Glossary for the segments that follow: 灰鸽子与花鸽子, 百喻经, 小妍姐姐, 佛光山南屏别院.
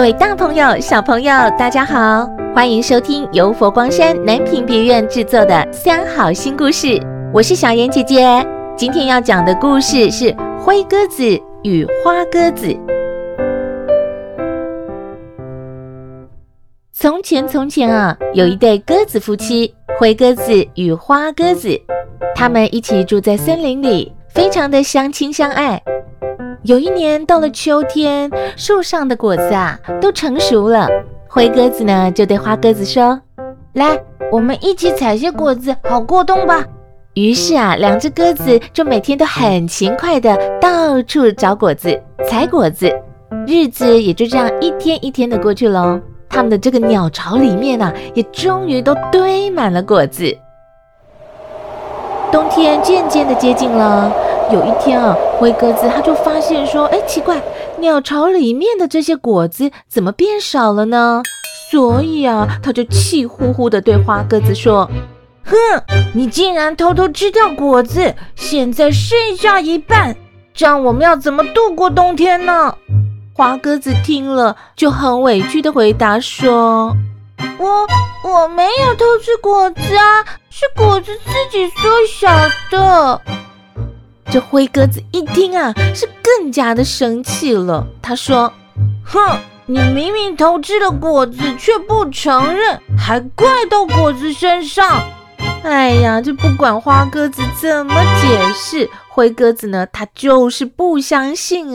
各位大朋友、小朋友，大家好，欢迎收听由佛光山南屏别院制作的《三好新故事》，我是小妍姐姐。今天要讲的故事是《灰鸽子与花鸽子》。从前啊，有一对鸽子夫妻，灰鸽子与花鸽子，他们一起住在森林里，非常的相亲相爱。有一年到了秋天，树上的果子啊都成熟了，灰鸽子呢就对花鸽子说：“来，我们一起采些果子，好过冬吧。”于是啊，两只鸽子就每天都很勤快的到处找果子、采果子，日子也就这样一天一天的过去咯。他们的这个鸟巢里面啊，也终于都堆满了果子。冬天渐渐的接近了。有一天啊，灰鸽子他就发现说，奇怪，鸟巢里面的这些果子怎么变少了呢？所以啊，他就气呼呼地对花鸽子说：“哼，你竟然偷偷吃掉果子，现在剩下一半，这样我们要怎么度过冬天呢？”花鸽子听了就很委屈地回答说：“我没有偷吃果子啊，是果子自己缩小的。”这灰鸽子一听啊，是更加的生气了。他说：“哼，你明明偷吃了果子，却不承认，还怪到果子身上。”哎呀，这不管花鸽子怎么解释，灰鸽子呢，他就是不相信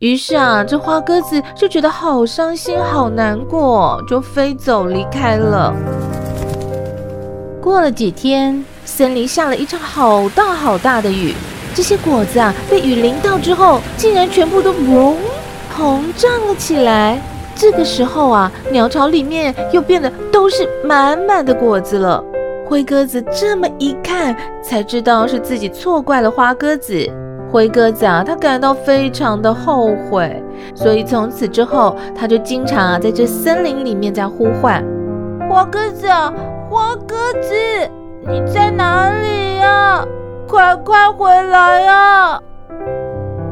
于是啊，这花鸽子就觉得好伤心、好难过，就飞走离开了。过了几天，森林下了一场好大好大的雨。这些果子啊，被雨淋到之后，竟然全部都嗡膨胀了起来。这个时候啊，鸟巢里面又变得都是满满的果子了。灰鸽子这么一看，才知道是自己错怪了花鸽子。灰鸽子啊，他感到非常的后悔，所以从此之后，他就经常啊，在这森林里面在呼唤：“花鸽子啊，花鸽子，你在哪里啊？快回来啊！”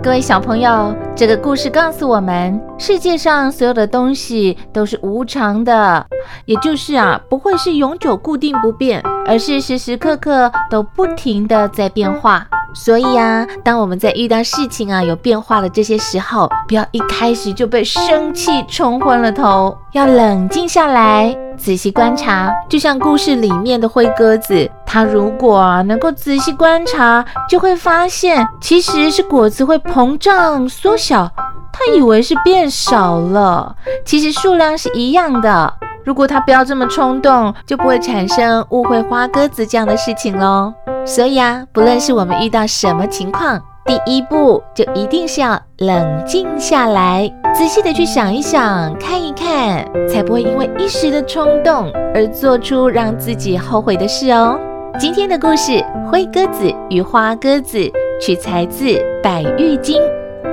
各位小朋友，这个故事告诉我们，世界上所有的东西都是无常的，也就是啊，不会是永久固定不变，而是时时刻刻都不停的在变化。所以啊，当我们在遇到事情啊有变化的这些时候，不要一开始就被生气冲昏了头，要冷静下来，仔细观察。就像故事里面的灰鸽子，他如果能够仔细观察，就会发现其实是果子会膨胀缩小，他以为是变少了，其实数量是一样的。如果他不要这么冲动，就不会产生误会花鸽子这样的事情咯。所以啊，不论是我们遇到什么情况，第一步就一定是要冷静下来，仔细的去想一想，看一看，才不会因为一时的冲动而做出让自己后悔的事哦。今天的故事《灰鸽子与花鸽子》取材自《百喻经》，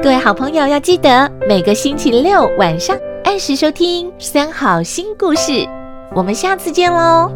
各位好朋友要记得每个星期六晚上按时收听《三好新故事》，我们下次见喽。